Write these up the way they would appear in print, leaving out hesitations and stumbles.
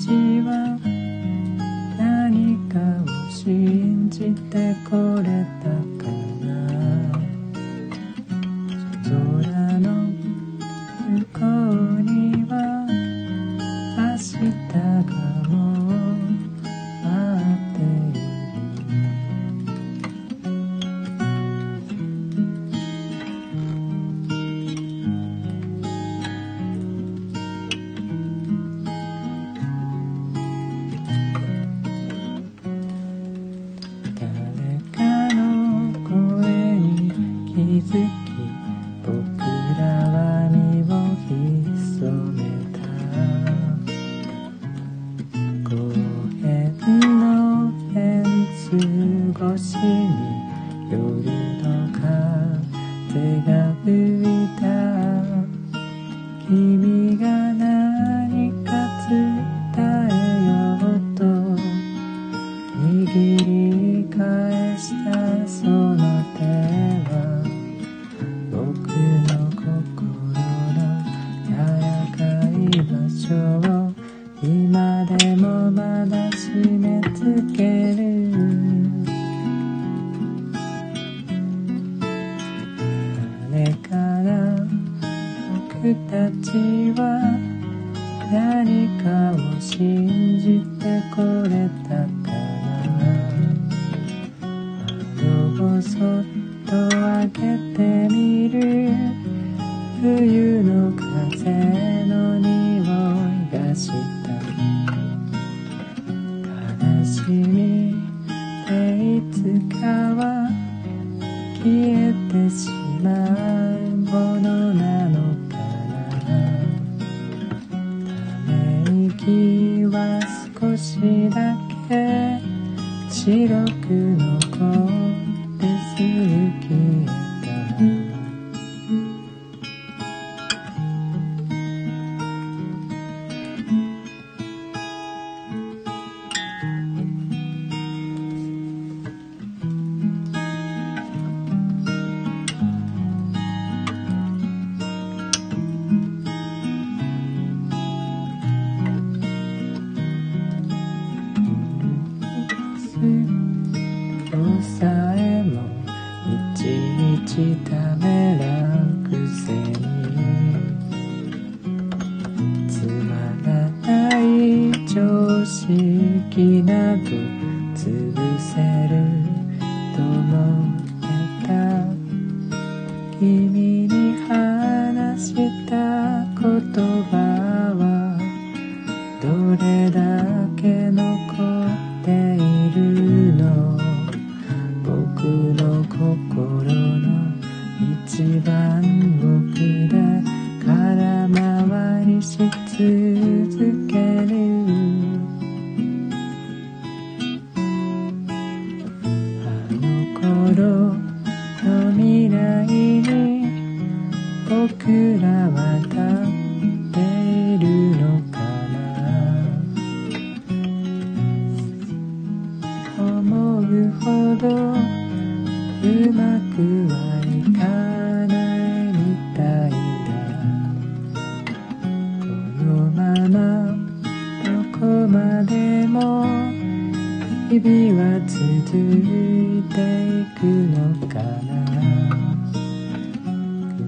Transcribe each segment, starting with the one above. ちは何かを信じてこれたかな。空の向こうには明日がもう待気づき僕らは身を潜めた。公園のフェンス越しに夜の風が吹いた。君が何か伝えようと握り返したその手は今でもまだ締め付ける。あれから僕たちは何かを信じてこれたから、窓をそっと開けてみる。冬の風の匂いがした。「君っていつかは消えてしまうものなのかな」「ため息は少しだけ白く残ってすぐ消えた」さえもいちいちためらうくせに、つまらない常識など潰せると思ってた。君に話した言葉はどれだけ残っているの。僕の心の一番奥で空回りし続ける。あの頃の未来に僕らは立っているのかな。思うほどうまくはいかないみたいだ。このままどこまでも日々は続いていくのかな。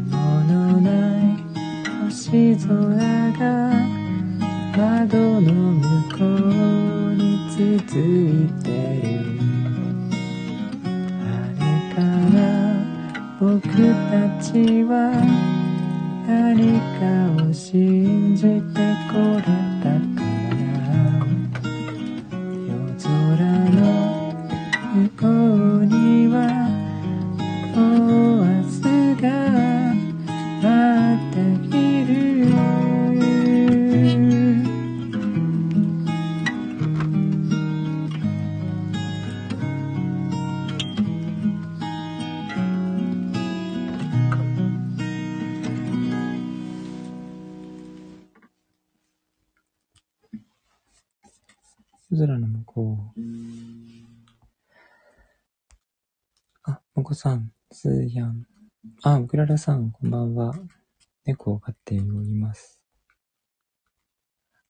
雲のない星空が窓の向こうに続いてる。僕たちは何かを信じてこれたから、夜空の向こうにはもう明日が待っている。夜空の向こう。あ、もこさん、すーやん。あ、うくららさん、こんばんは。猫を飼っております。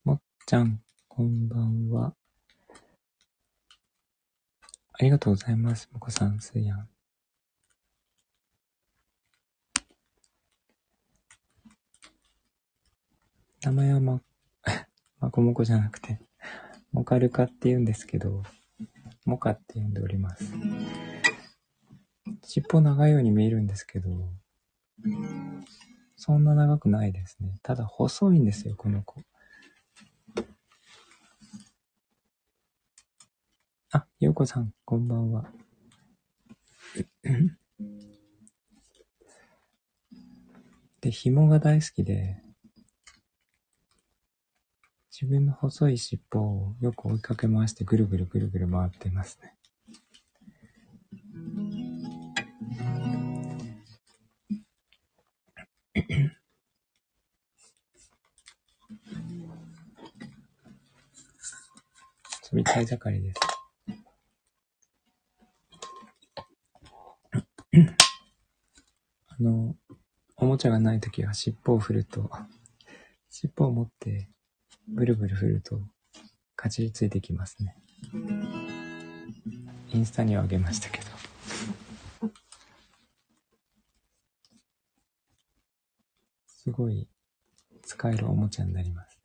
もっちゃん、こんばんは。ありがとうございます。もこさん、すいやん。名前はまこもこじゃなくて、モカルカって言うんですけど、モカって呼んでおります。尻尾長いように見えるんですけど、そんな長くないですね。ただ細いんですよ、この子。あ、ゆうこさん、こんばんは。で、紐が大好きで、自分の細い尻尾をよく追いかけ回してぐるぐるぐるぐる回ってますね。遊びたい盛りです。おもちゃがないときは尻尾を振ると、尻尾を持ってブルブル振るとかじりついてきますね。インスタにはあげましたけど。すごい使えるおもちゃになります。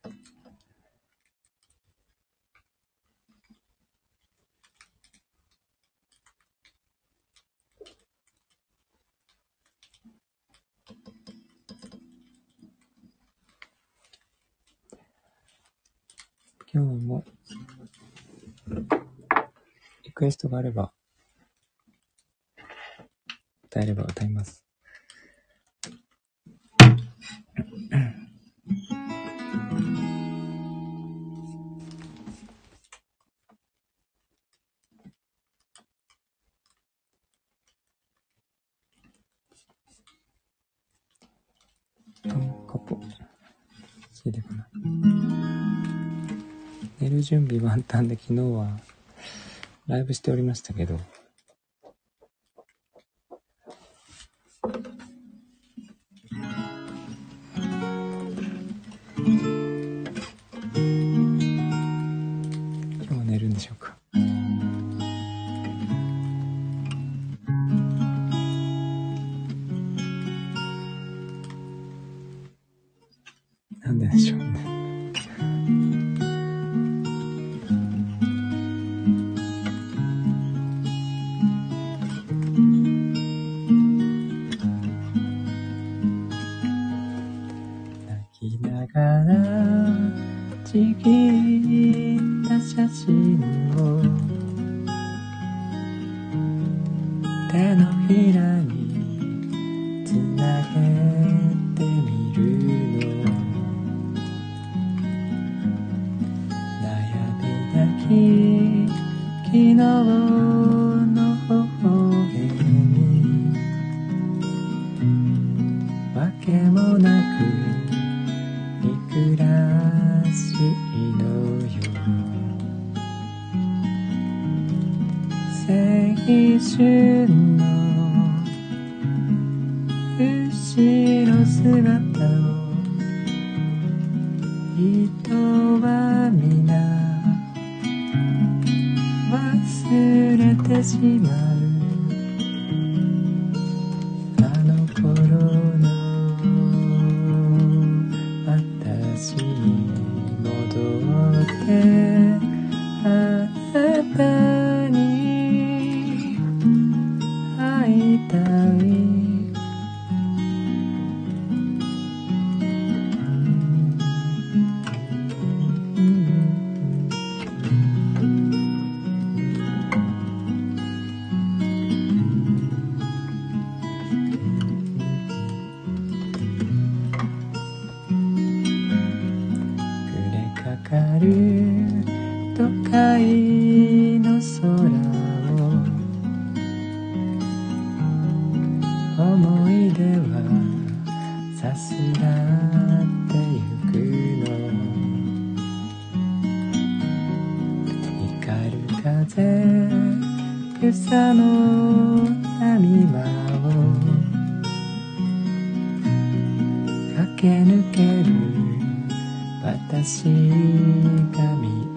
今日もリクエストがあれば歌えれば歌います。寝る準備万端で昨日はライブしておりましたけど、今日は寝るんでしょうか。なんででしょうね。駆け抜ける私が見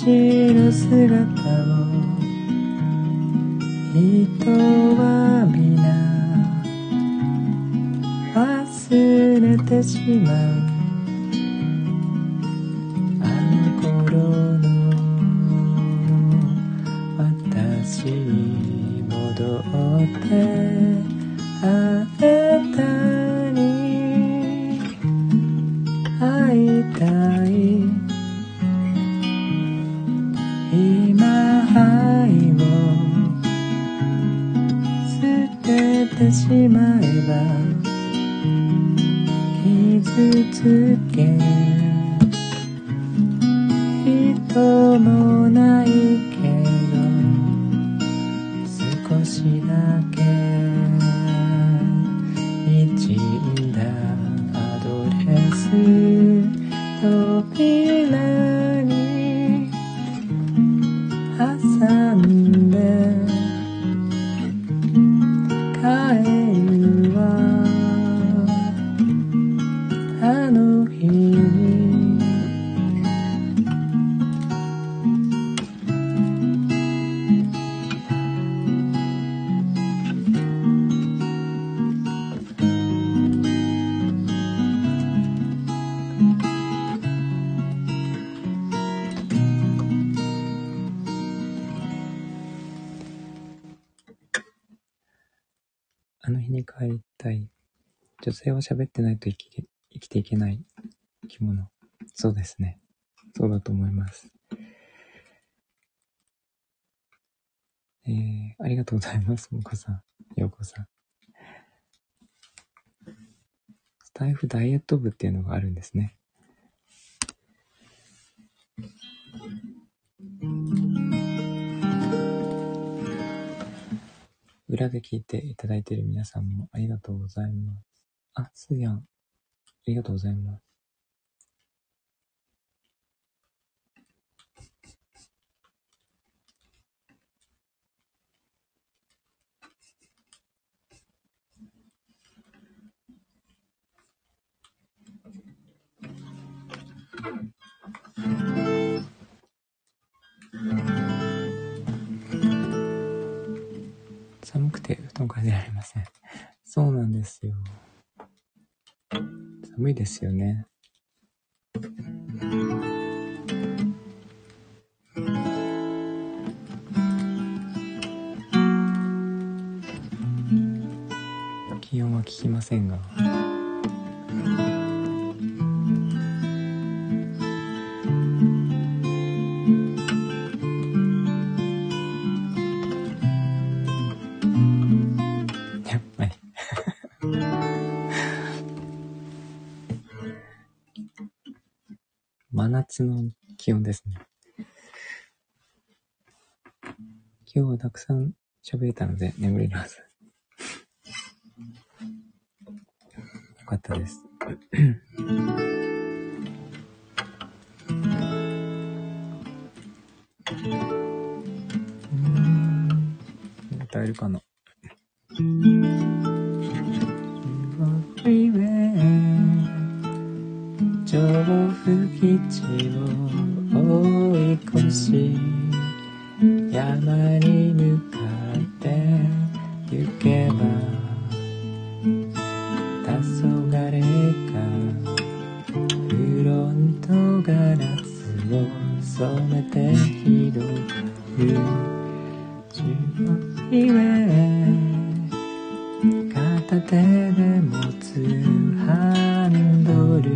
走る姿を人は皆忘れてしまう。女性は喋ってないと生きていけない生き物。そうですね。そうだと思います。ありがとうございます。もこさん、ようこさん。スタイフダイエット部っていうのがあるんですね。裏で聞いていただいている皆さんもありがとうございます。あ、すやん、ありがとうございます。寒くて布団から出られません。そうなんですよ。寒いですよね。気温は聞きませんが。やっぱり。真夏の気温ですね。今日はたくさん喋れたので眠れます。よかったです。歌えるかな。基地を追い越し山に向かって行けば黄昏かフロントガラスを染めて広いジュビレ片手で持つハンドル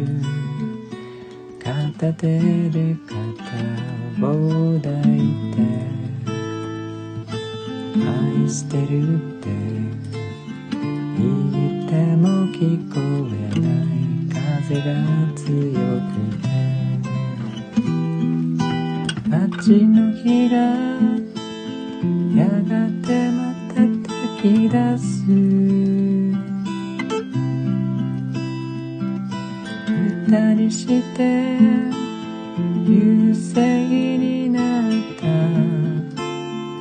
片手で肩を抱いて愛してるって言っても聞こえない風が強くて街の日がやがてまた炊き出す二人して優勢になった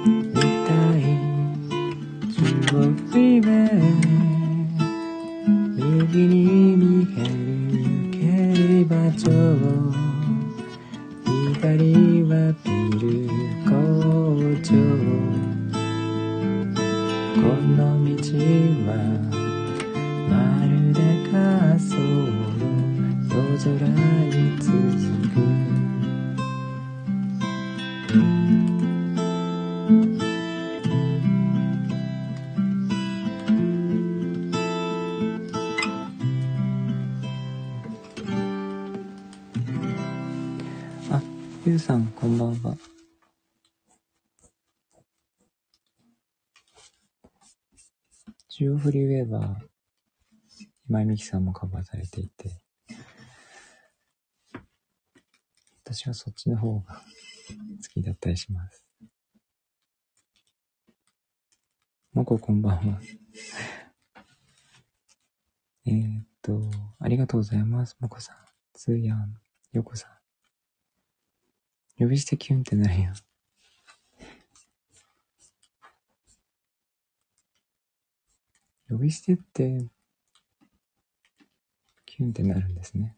みたい中央フリーウェイ右に見える競馬場左ははまるで滑走路夜空に続く。あ、ゆうさんこんばんは。中央フリーウェーは今井美樹さんもカバーされていて、私はそっちの方が好きだったりします。まここんばんは。ありがとうございます。まこさん、つーやん、よこさん、呼び捨てキュンって何や。呼び捨てってキュンってなるんですね。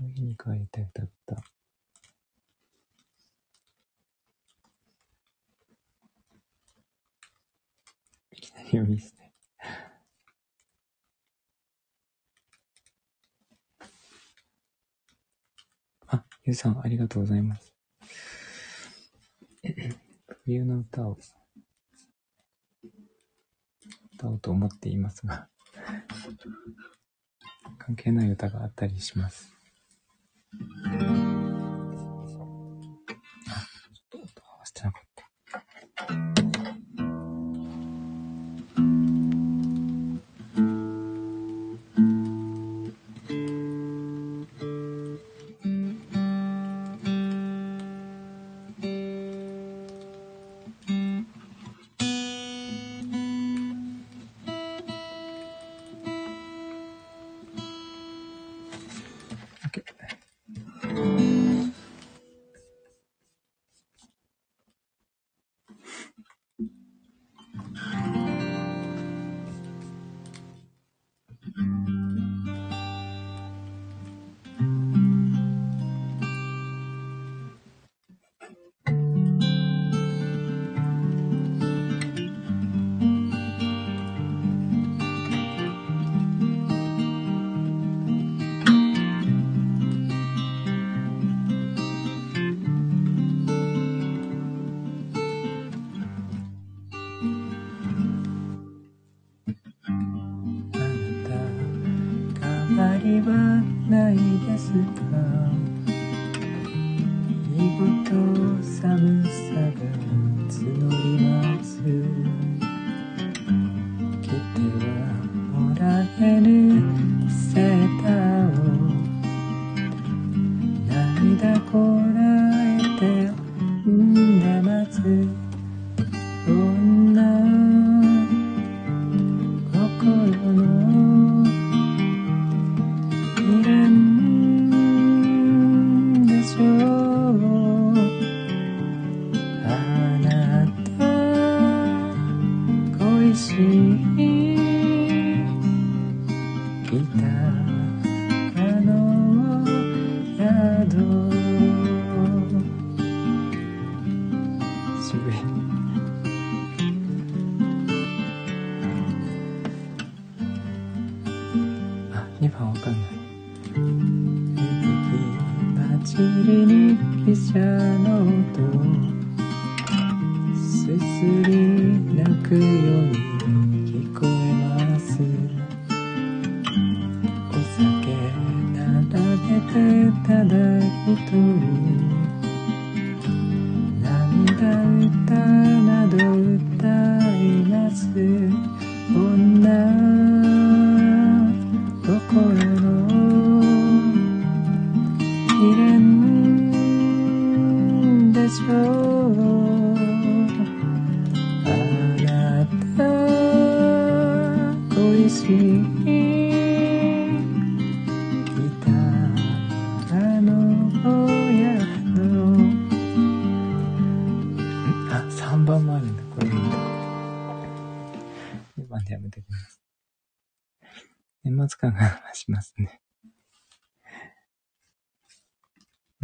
家に帰りたい歌った。いきなり呼び捨て。あ、ゆうさんありがとうございます。冬の歌を歌おうと思っていますが関係ない歌があったりします。あ、ちょっと音合わせてなかった。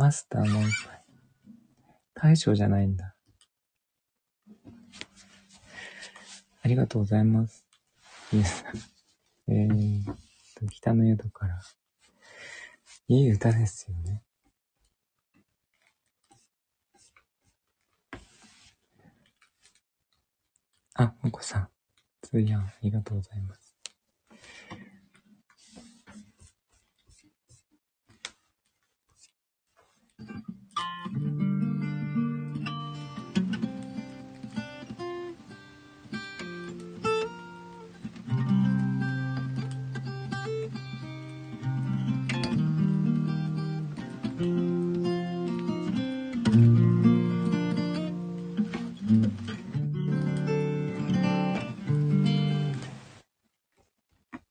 マスターも大将じゃないんだ。ありがとうございます。北の宿から。いい歌ですよね。あ、もこさん。つーやん、ありがとうございます。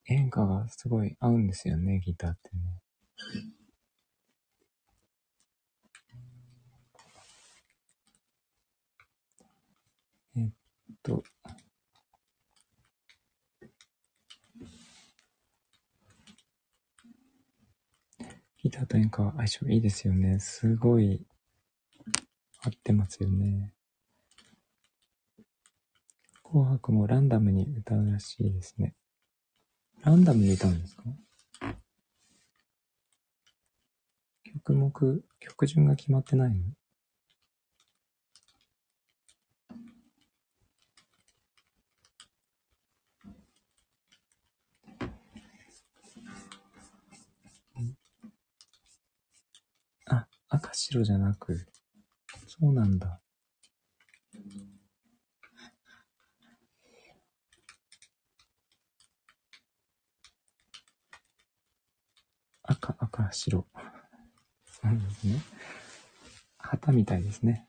演歌がすごい合うんですよね、ギターってね。ギターと演歌は相性いいですよね。すごい合ってますよね。紅白もランダムに歌うらしいですね。ランダムに歌うんですか？曲順が決まってないの？あ、赤白じゃなく、そうなんだ。赤白。そうですね。旗みたいですね。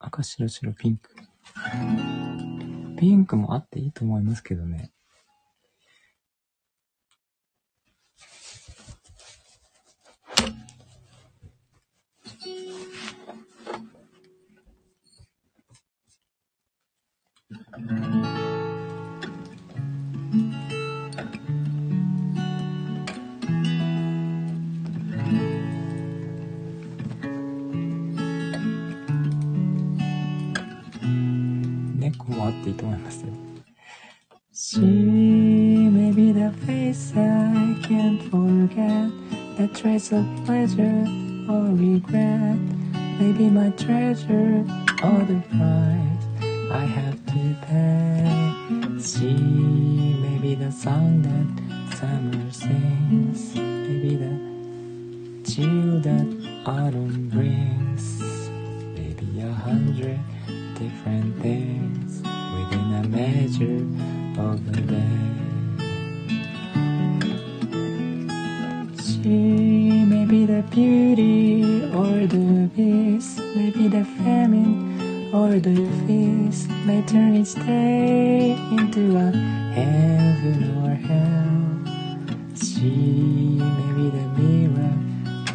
赤白白ピンク。ピンクもあっていいと思いますけどね。猫もあっていいと思いますよ。She may be the face I can't forget, the trace of pleasure or regret, maybe my treasure or the price I have to pay. She may be the song that summer sings, maybe the chill that autumn brings, maybe 100 different things within a measure of the day. She may be the beauty or the beast, maybe the famine.Or the feast may turn each day into a heaven or hell. She may be the mirror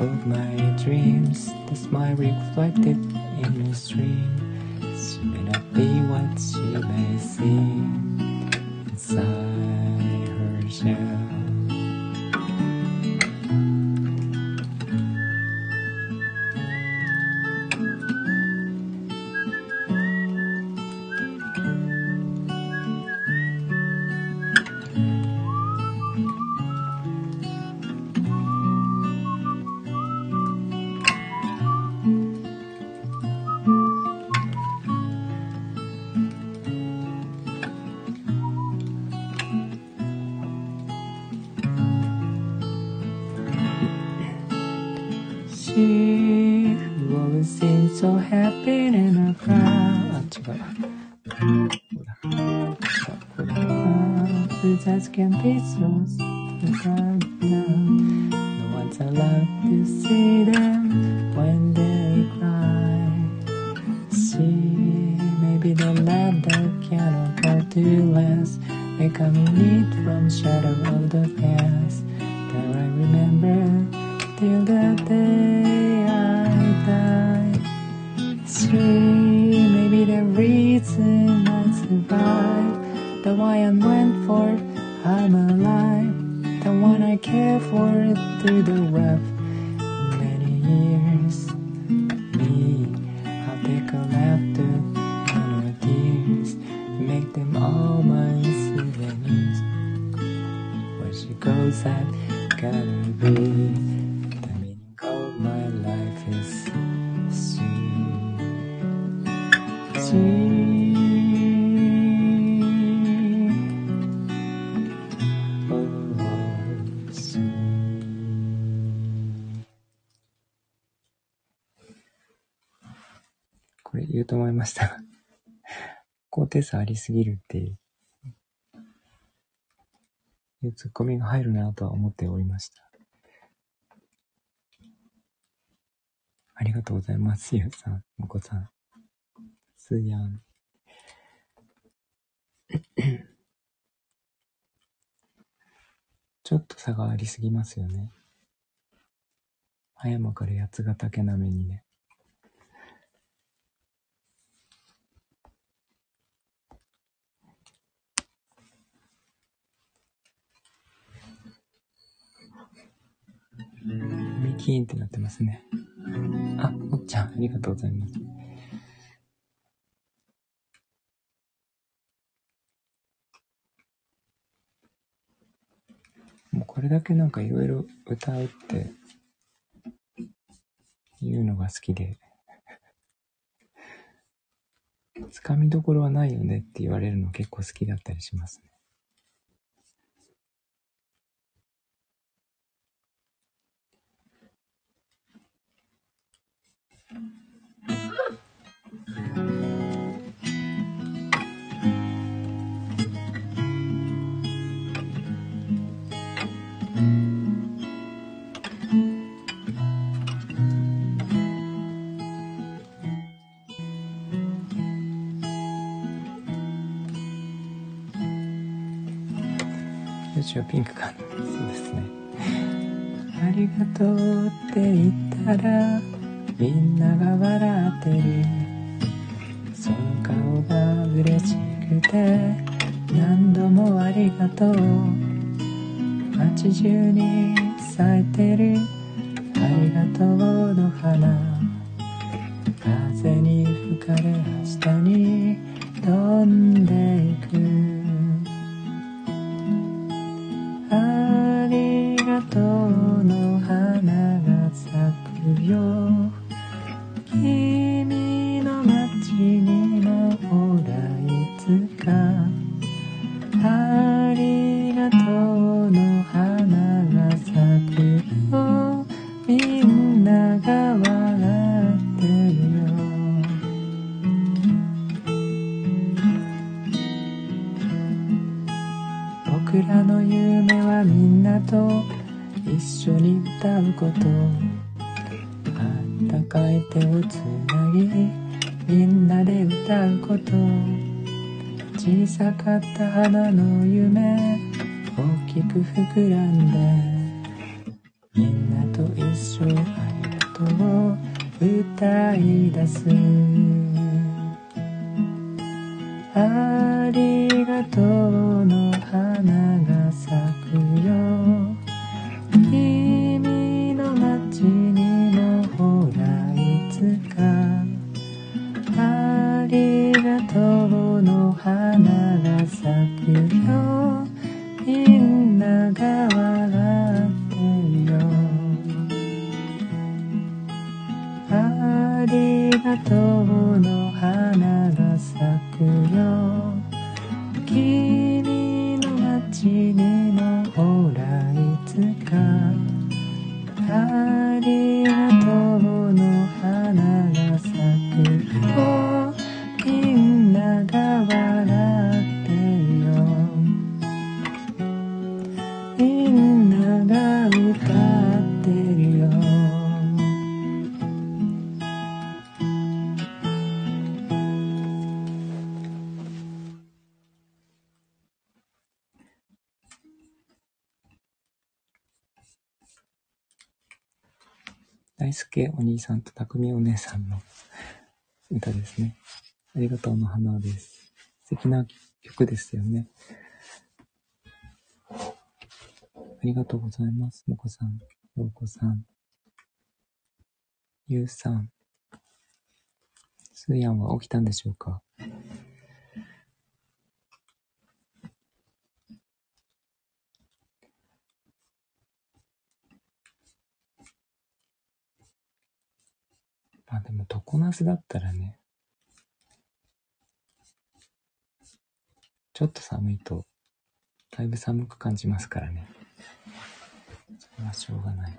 of my dreams, the smile reflected in the stream. She may not be what she may seem inside her shell.The why and went for I'm alive care for it through the rough many years. Me, I'll pick a laughter and her tears, make them all my souvenirs. Where she goes, I've gotta be. The meaning of my life is sweet, sweet.これ言うと思いました高低差ありすぎるっていうツッコミが入るなとは思っておりました。ありがとうございます。ゆうさん、もこさん、すーやんちょっと差がありすぎますよね。葉山から八ヶ岳なめにね。ミキーンってなってますね。あ、もっちゃん、ありがとうございます。もうこれだけなんかいろいろ歌うっていうのが好きでつかみどころはないよねって言われるの結構好きだったりしますね。よしはピンクかな。そうですね。ありがとうって言ったらみんなが笑ってる、その顔が嬉しくて何度もありがとう、街中に咲いてるありがとうの花、風に吹かれ明日に飛んでいく、ありがとうの花が咲くよ、君の街にもほらいつか、ありがとうの花が咲くよ、みんなが笑ってるよ、僕らの夢はみんなと一緒に歌うこと、高い手をつなぎみんなで歌うこと、小さかった花の夢大きく膨らんでみんなと一緒ありがとうを歌い出す、ありがとうの花が咲くよ、君の街にありがとうの花が咲くよ、みんなが笑ってるよ、ありがとうの花が咲くよ、君の街にもほらいつか、ありがとうの花が咲くよ、みんなが笑ってよ、みんなが歌ってるよ、大輔お兄さんと匠お姉さんの歌ですね。ありがとうの花です。素敵な曲ですよね。りがとうございます。もこさん、ようこさん、ゆうさん、すーやんは起きたんでしょうか。まあでも常夏だったらね、ちょっと寒いとだいぶ寒く感じますからね。それはしょうがない。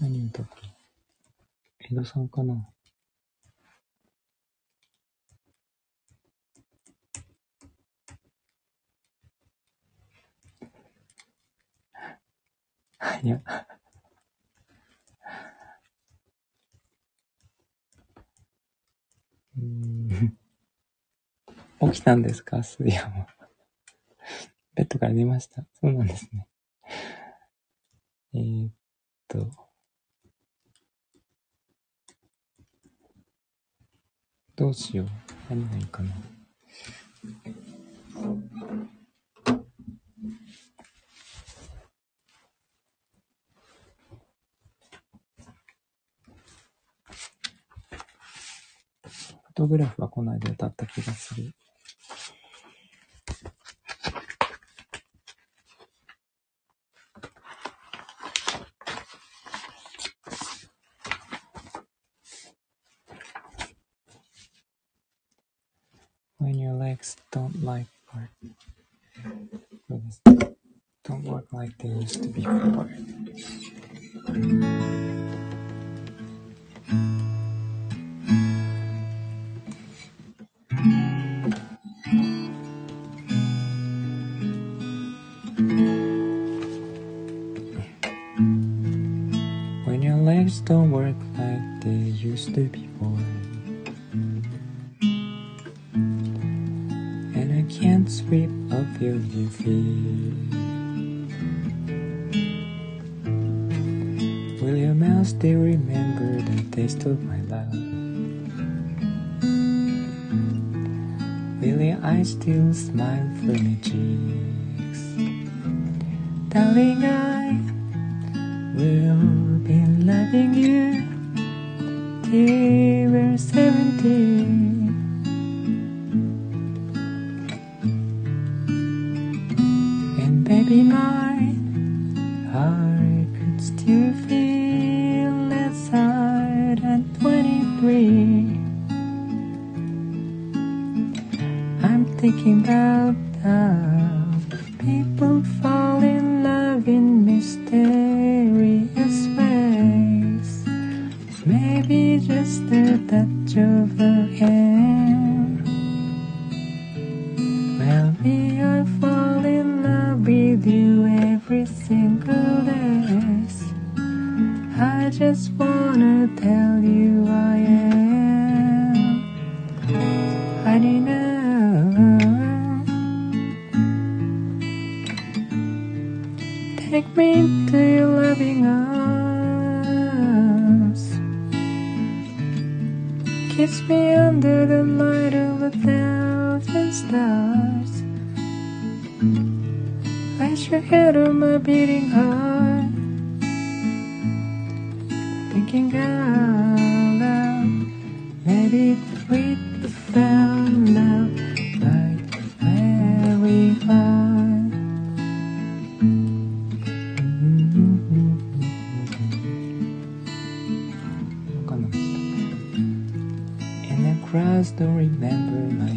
何歌ったの？江戸さんかな。いや起きたんですか、すーやんは。ベッドから出ました。そうなんですね。どうしよう。何がいいかな。フォトグラフはこの間歌った気がする。When your legs don't like work, don't work like they used to before. When your legs don't work like they used to before.Can't sweep up your new feet. Will your mouth still remember the taste of my love? Will your eyes still smile from your cheeks? Darling, I will be loving you till we're 70.Maybe my heart could still feel that side at 23. I'm thinking about how people fall in love in mysterious ways. Maybe just a touch of her hand will be a fall in loveWith you every single day. I just wanna tell you I am. I don't know. Take me into your loving arms. Kiss me under the light of 1,000 stars.Place your head on my beating heart, thinking out loud. Maybe if we found love like where we are. And the crowds don't remember my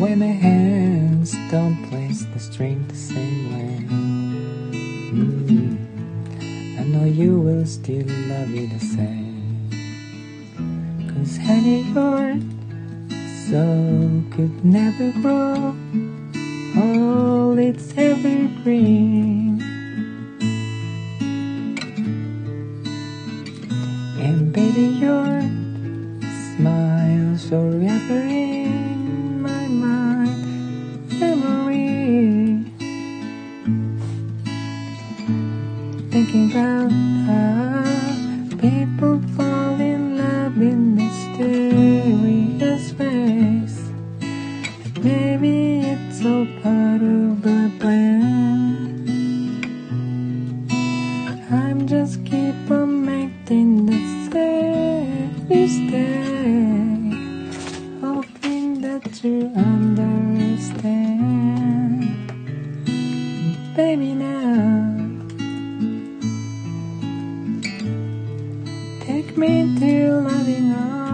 name.When my hands don't place the string the same way、I know you will still love me the same 'Cause honey, your soul could never grow. All it's evergreen. And baby, your smile's forever in my mind, memory. Thinking about how people fall in love in mysterious ways. And maybe it's all part of the plan. I'm just keep on making the same mistake, hoping that you understand, baby now.Take me to your loving arms.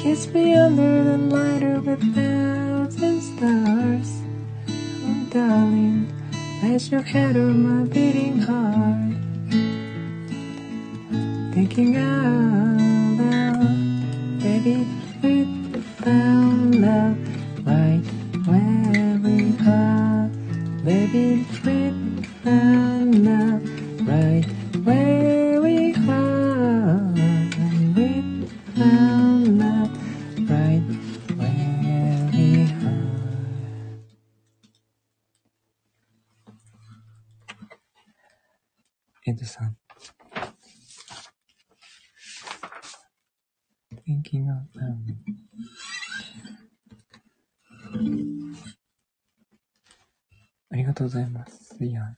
Kiss me under the light of a thousand stars. Oh darling, place your head on my beating heart. Thinking out loud, baby, we found love right where we are. Baby, we found love.Right where we are, we found love. Right where we are. エドさん。Thinking of love. ありがとうございます。リアン、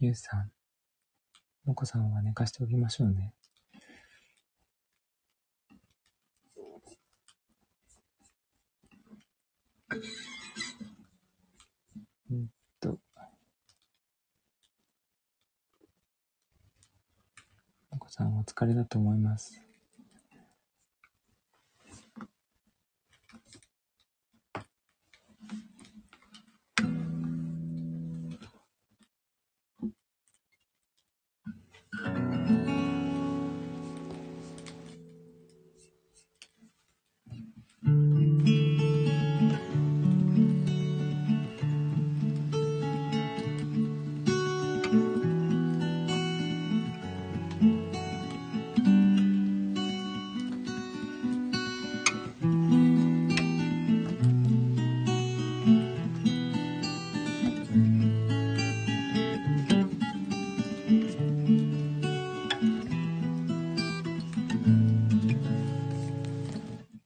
ユウさん。もこさんは寝かしておきましょうね。もこさんお疲れだと思います。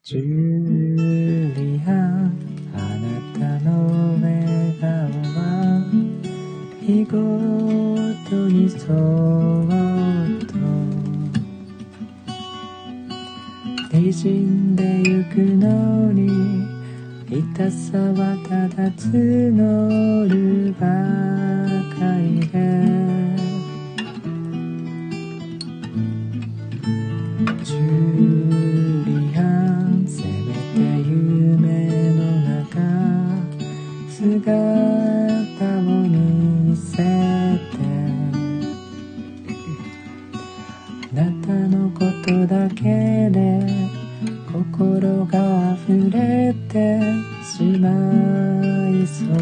ジュリアン、あなたの笑顔は日ごとにそっと滲んでゆくのに痛さはただ募るばかりでジュリアン姿を見せてあなたのことだけで心が溢れてしまいそう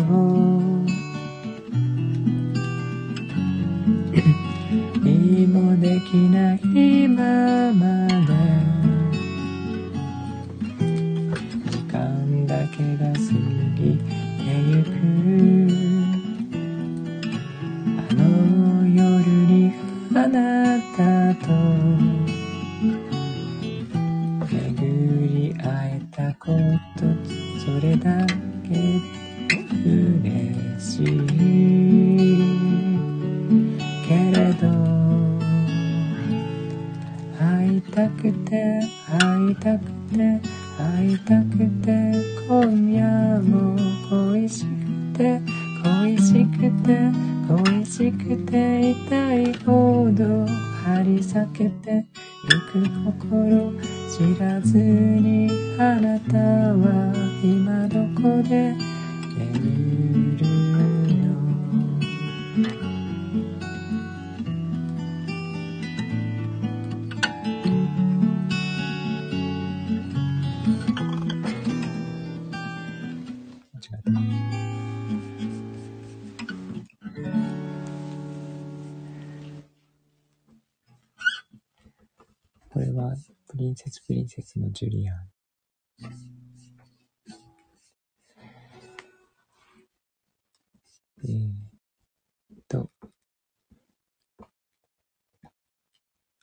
いいもできないままで時間だけが過ぎあの夜にあなたと巡り会えたことそれだけで嬉しいけれど会いたくて会いたくて会いたくて今夜も恋しくて恋しくて恋しくて痛いほど張り裂けてゆく心知らずにあなたは今どこで眠るのこれはプリンセスのジュリアン。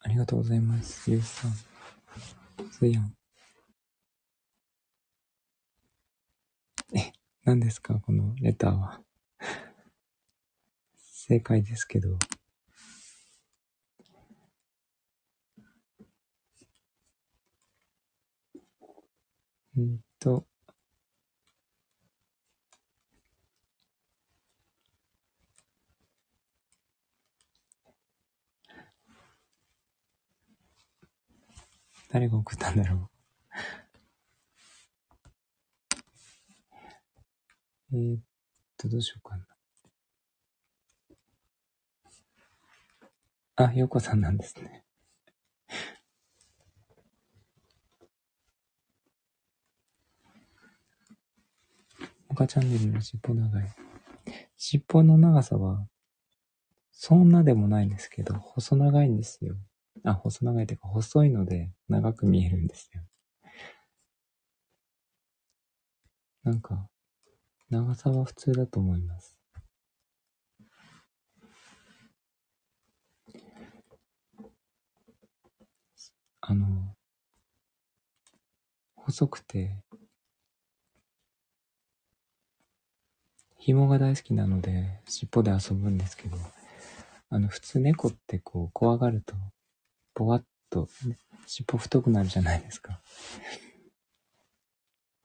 ありがとうございます。ゆうさん、すやん。何ですかこのレターは。正解ですけど。誰が送ったんだろうどうしようかな。あ、よこさんなんですね。おかチャンネルの尻尾長い。尻尾の長さは、そんなでもないんですけど、細長いんですよ。あ、細長いというか、細いので長く見えるんですよ。なんか、長さは普通だと思います。細くて、紐が大好きなので、尻尾で遊ぶんですけど、普通猫ってこう、怖がると、ぼわっと、ね、尻尾太くなるじゃないですか。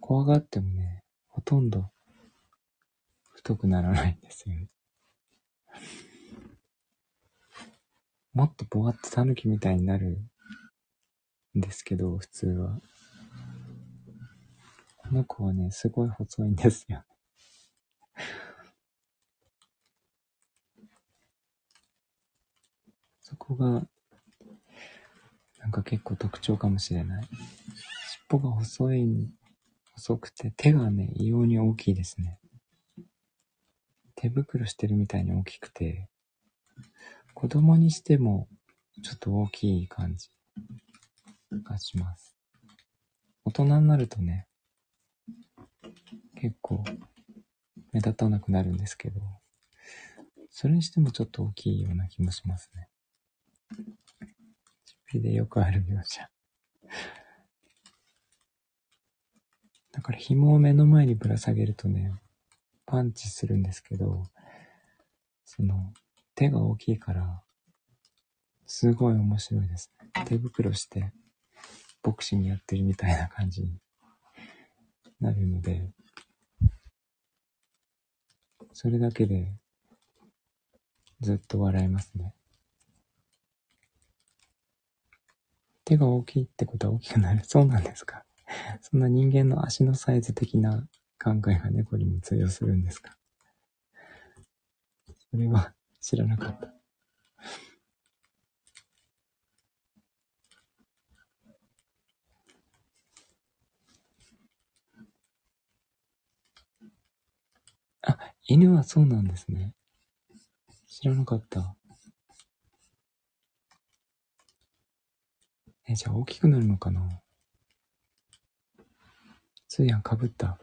怖がってもね、ほとんど太くならないんですよね。もっとぼわっとタヌキみたいになるんですけど、普通は。この子はね、すごい細いんですよ。そこが、なんか結構特徴かもしれない。尻尾が細くて、手がね、異様に大きいですね。手袋してるみたいに大きくて、子供にしてもちょっと大きい感じがします。大人になるとね、結構目立たなくなるんですけど、それにしてもちょっと大きいような気もしますね。でよくある描写。だから紐を目の前にぶら下げるとね、パンチするんですけど、その手が大きいからすごい面白いですね。手袋してボクシングやってるみたいな感じになるので、それだけでずっと笑えますね。手が大きいってことは大きくなる。そうなんですか。そんな人間の足のサイズ的な考えが猫にも通用するんですか。それは知らなかった。あ、犬はそうなんですね。知らなかった。じゃあ大きくなるのかな。つやんかぶった。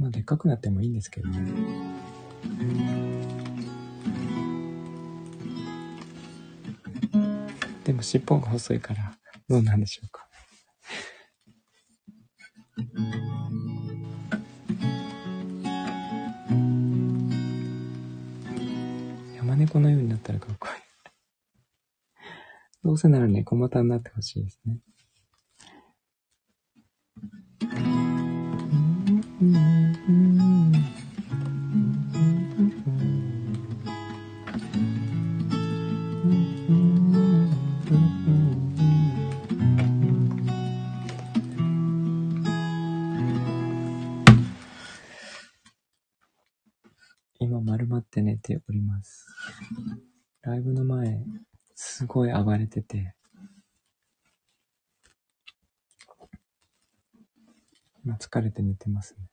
まあでっかくなってもいいんですけどね。でも尻尾が細いから。どうなんでしょうか。山猫のようになったらかっこいい。どうせなら猫股になってほしいですね。寝ております。ライブの前すごい暴れてて、今疲れて寝てますね。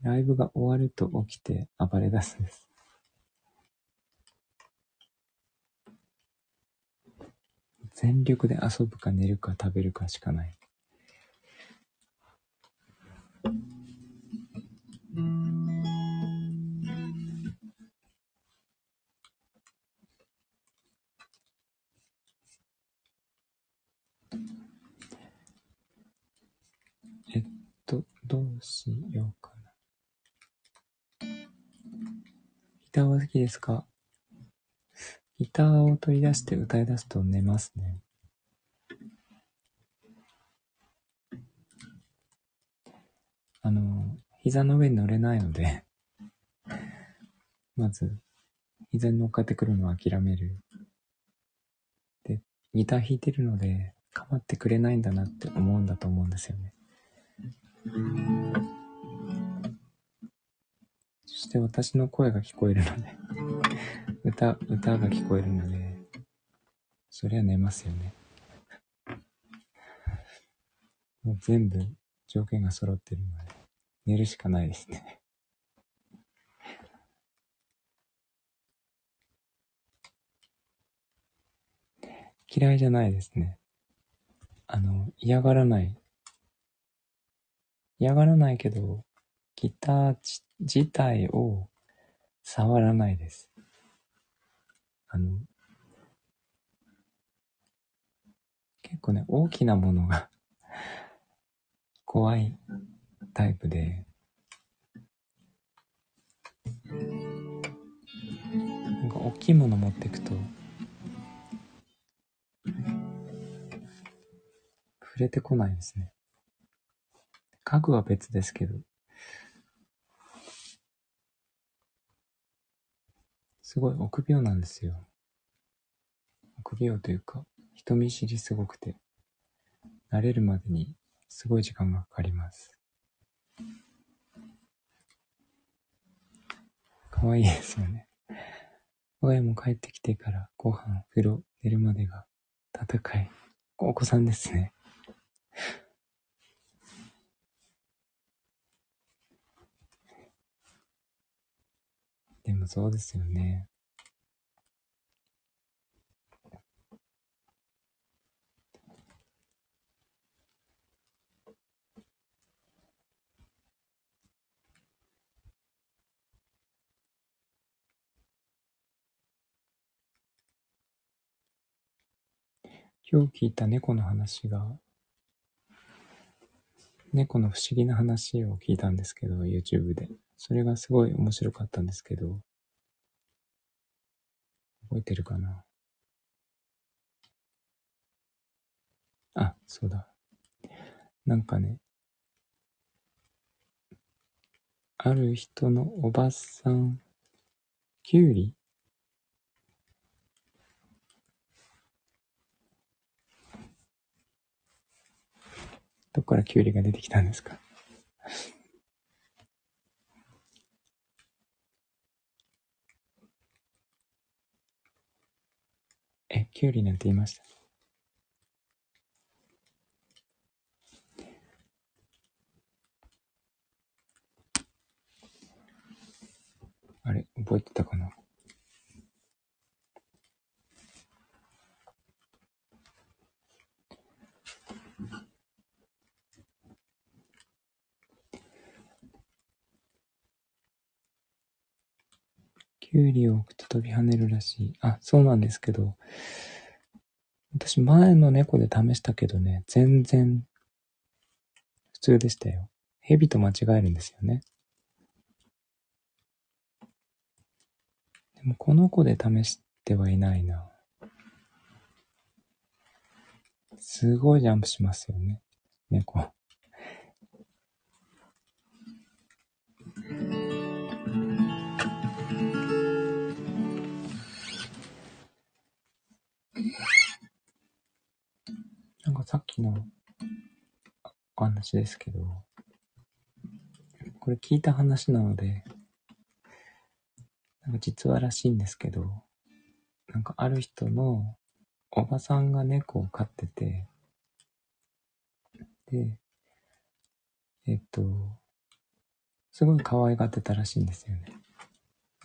ライブが終わると起きて暴れ出すんです。全力で遊ぶか寝るか食べるかしかない。どうしようかな。ギターは好きですか？ギターを取り出して歌い出すと寝ますね。膝の上に乗れないので、まず、膝に乗っかってくるのを諦める。で、ギター弾いてるので、構ってくれないんだなって思うんだと思うんですよね。そして私の声が聞こえるので歌が聞こえるので、そりゃ寝ますよね。もう全部条件が揃ってるので寝るしかないですね。嫌いじゃないですね。嫌がらないけど、ギター自体を触らないです。結構ね、大きなものが怖いタイプで、なんか大きいもの持ってくと、触れてこないですね。家具は別ですけど、すごい臆病なんですよ。臆病というか、人見知りすごくて、慣れるまでにすごい時間がかかります。かわいいですよね。親も帰ってきてからご飯、風呂、寝るまでが戦い。お子さんですね。でもそうですよね。今日聞いた猫の話が、猫の不思議な話を聞いたんですけど、YouTube で。それがすごい面白かったんですけど、覚えてるかなあ、そうだ。なんかね、ある人のおばさん、キュウリ？どっからキュウリが出てきたんですか？キュウリなんて言いました。あれ、覚えてたかな。キュウリを置くと飛び跳ねるらしい。あ、そうなんですけど、私前の猫で試したけどね、全然普通でしたよ。ヘビと間違えるんですよね。でもこの子で試してはいないな。すごいジャンプしますよね、猫。なんかさっきのお話ですけど、これ聞いた話なので、なんか実話らしいんですけど、なんかある人のおばさんが猫を飼ってて、で、すごい可愛がってたらしいんですよね。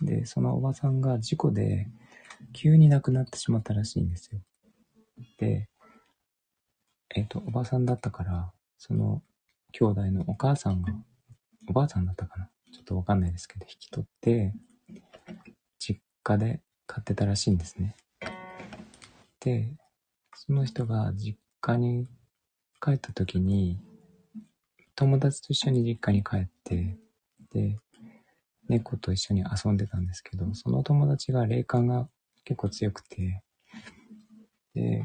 で、そのおばさんが事故で急に亡くなってしまったらしいんですよ。で、おばさんだったから、その兄弟のお母さんが、おばあさんだったかな？ちょっとわかんないですけど、引き取って、実家で飼ってたらしいんですね。で、その人が実家に帰った時に、友達と一緒に実家に帰って、で、猫と一緒に遊んでたんですけど、その友達が霊感が結構強くて、で、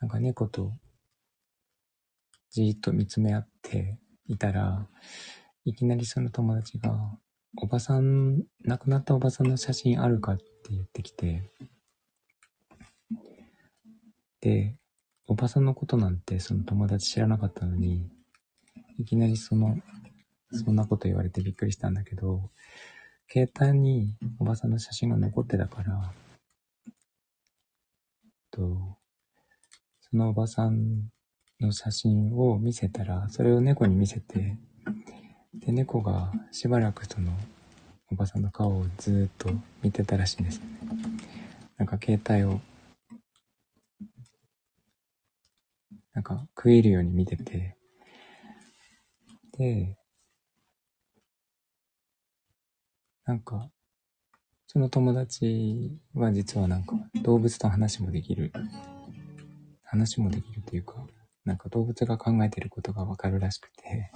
なんか猫とじーっと見つめ合っていたら、いきなりその友達が、おばさん、亡くなったおばさんの写真あるかって言ってきて、で、おばさんのことなんてその友達知らなかったのに、いきなりそんなこと言われてびっくりしたんだけど、携帯におばさんの写真が残ってたから、そのおばさんの写真を見せたら、それを猫に見せて、で、猫がしばらくそのおばさんの顔をずっと見てたらしいんですよね。なんか携帯を、なんか食えるように見てて、で、なんか、その友達は実はなんか動物と話もできるというか、なんか動物が考えてることがわかるらしくて、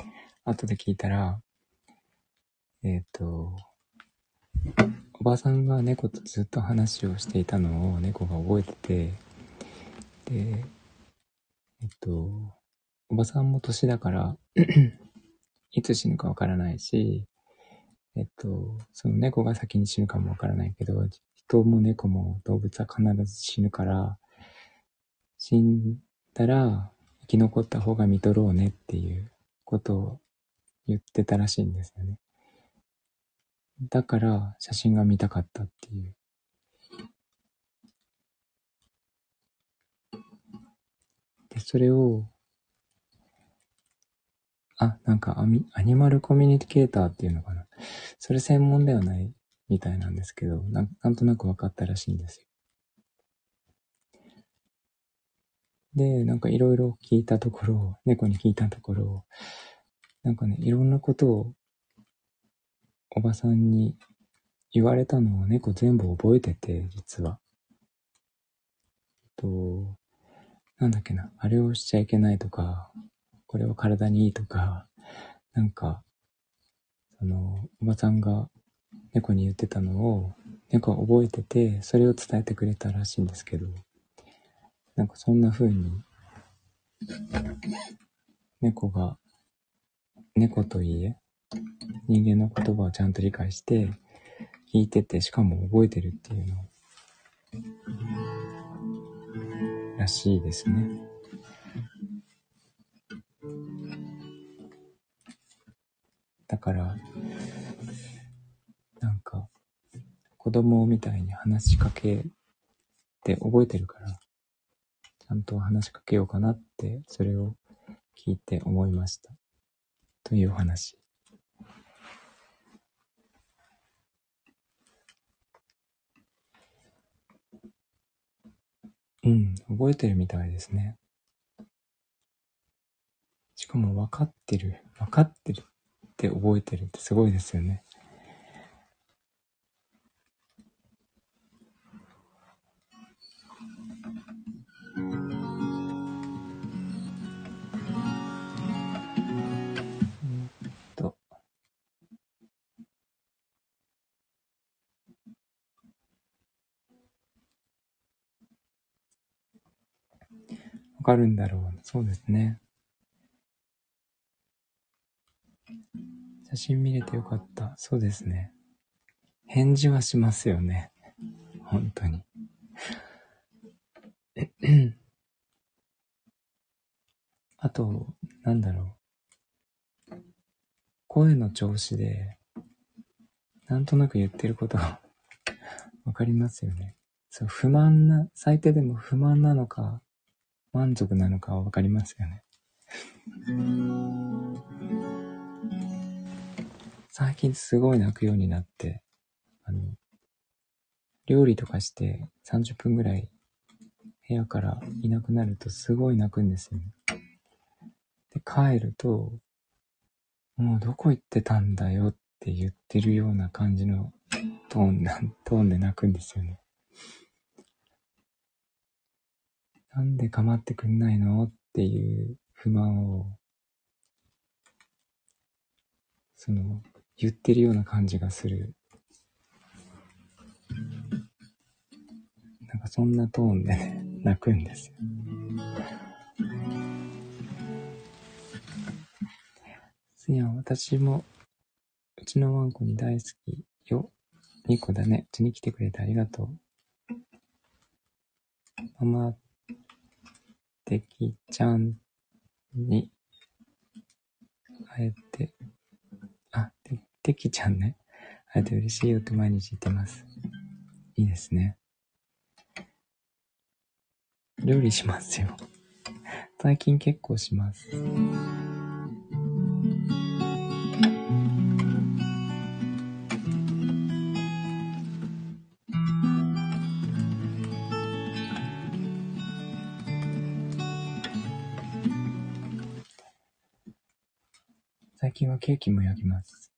後で聞いたら、おばさんが猫とずっと話をしていたのを猫が覚えてて、で、おばさんも年だから、いつ死ぬかわからないし、その猫が先に死ぬかもわからないけど、人も猫も動物は必ず死ぬから、死んだら生き残った方が見とろうねっていうことを言ってたらしいんですよね。だから写真が見たかったっていう。で、それを、なんかアニマルコミュニケーターっていうのかな。それ専門ではないみたいなんですけど、なんとなく分かったらしいんですよ。で、なんかいろいろ聞いたところ、猫に聞いたところ、なんかね、いろんなことをおばさんに言われたのを猫全部覚えてて、実は。なんだっけな、あれをしちゃいけないとか、これは体にいいとか、なんか、おばさんが猫に言ってたのを、猫は覚えてて、それを伝えてくれたらしいんですけど、なんかそんな風に、猫といえ、人間の言葉をちゃんと理解して、聞いてて、しかも覚えてるっていうの、らしいですね。だから、なんか、子供みたいに話しかけて覚えてるから、ちゃんと話しかけようかなって、それを聞いて思いました。というお話。うん、覚えてるみたいですね。しかも分かってる。って覚えてるってすごいですよね。分かるんだろう。そうですね。写真見れてよかった。そうですね。返事はしますよね。本当に。あと、なんだろう。声の調子で、なんとなく言ってることがわかりますよね。そう、最低でも不満なのか、満足なのかはわかりますよね。最近すごい泣くようになって、料理とかして30分ぐらい部屋からいなくなるとすごい泣くんですよね。で、帰ると、もうどこ行ってたんだよって言ってるような感じのトーンで泣くんですよね。なんで構ってくんないのっていう不満を、言ってるような感じがする。なんかそんなトーンでね、泣くんですよ。いや、私も、うちのワンコに大好きよ。2個だね。うちに来てくれてありがとう。ママ、てきちゃんに会えて、てきちゃんね。会えて嬉しいよって毎日言ってます。いいですね。料理しますよ。最近結構します。最近はケーキも焼きます。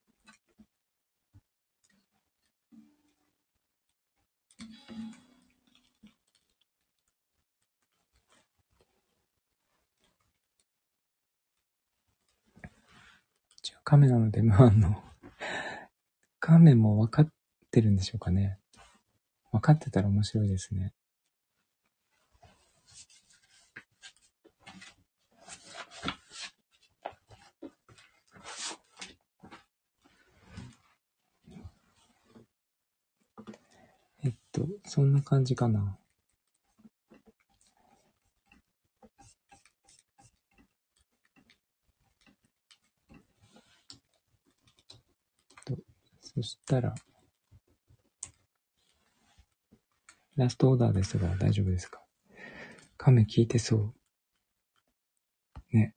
一応カメなので、カメも分かってるんでしょうかね。分かってたら面白いですね。そんな感じかな。そしたらラストオーダーですが大丈夫ですか？亀聞いてそうね。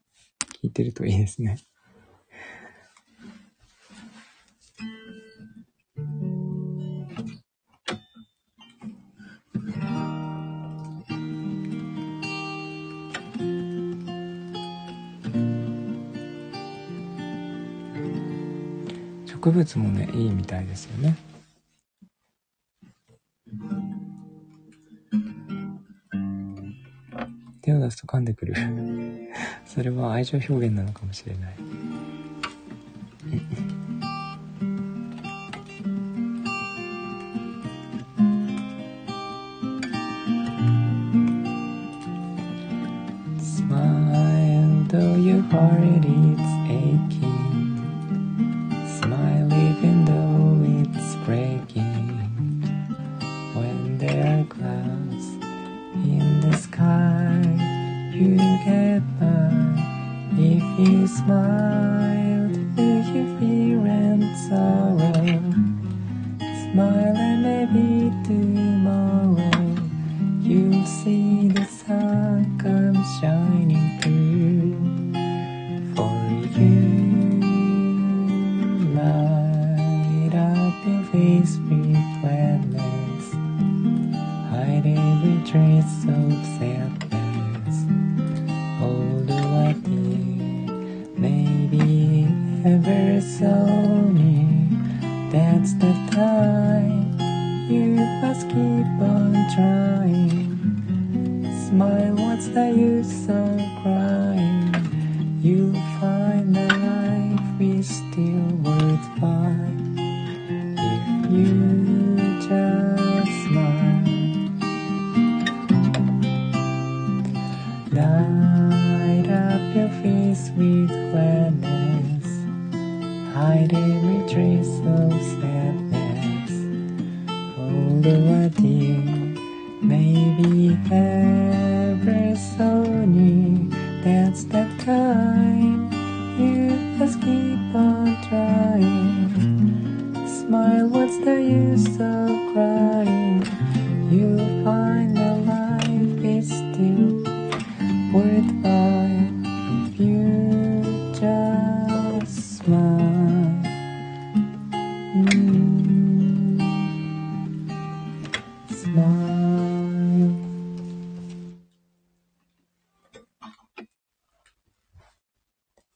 聞いてるといいですね。植物もね、いいみたいですよね。手を出すと噛んでくる。それは愛情表現なのかもしれない。Smile though your heart is aching.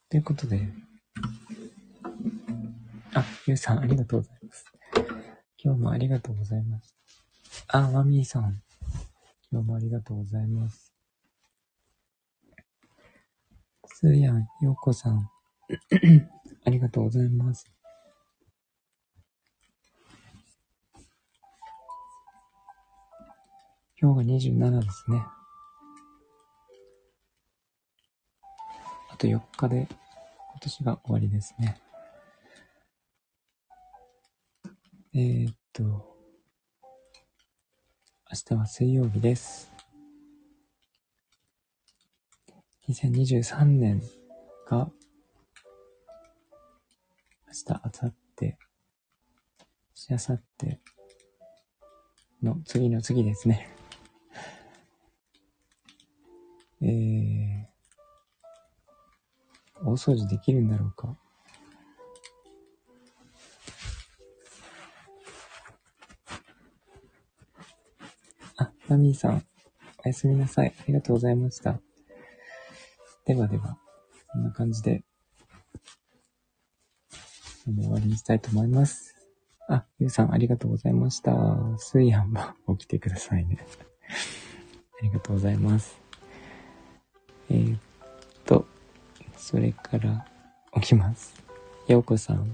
ということで、ゆうさんありがとうございます。今日もありがとうございました。マミーさん、今日もありがとうございます。すーやん、ようこさん、ありがとうございます。今日が27ですね。あと4日で今年が終わりですね。明日は水曜日です。2023年が明日、あさっての次の次ですね。大掃除できるんだろうか。マミーさん、おやすみなさい。ありがとうございました。では、こんな感じで、終わりにしたいと思います。ゆうさん、ありがとうございました。すいやんは起きてくださいね。ありがとうございます。それから、起きます。ようこさん、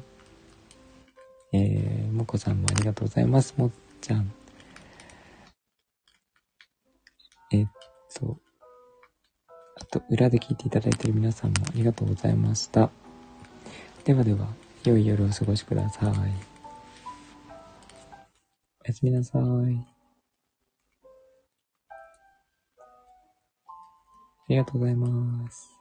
もこさんもありがとうございます。もっちゃん。あと、裏で聞いていただいている皆さんもありがとうございました。では、良い夜をお過ごしください。おやすみなさい。ありがとうございます。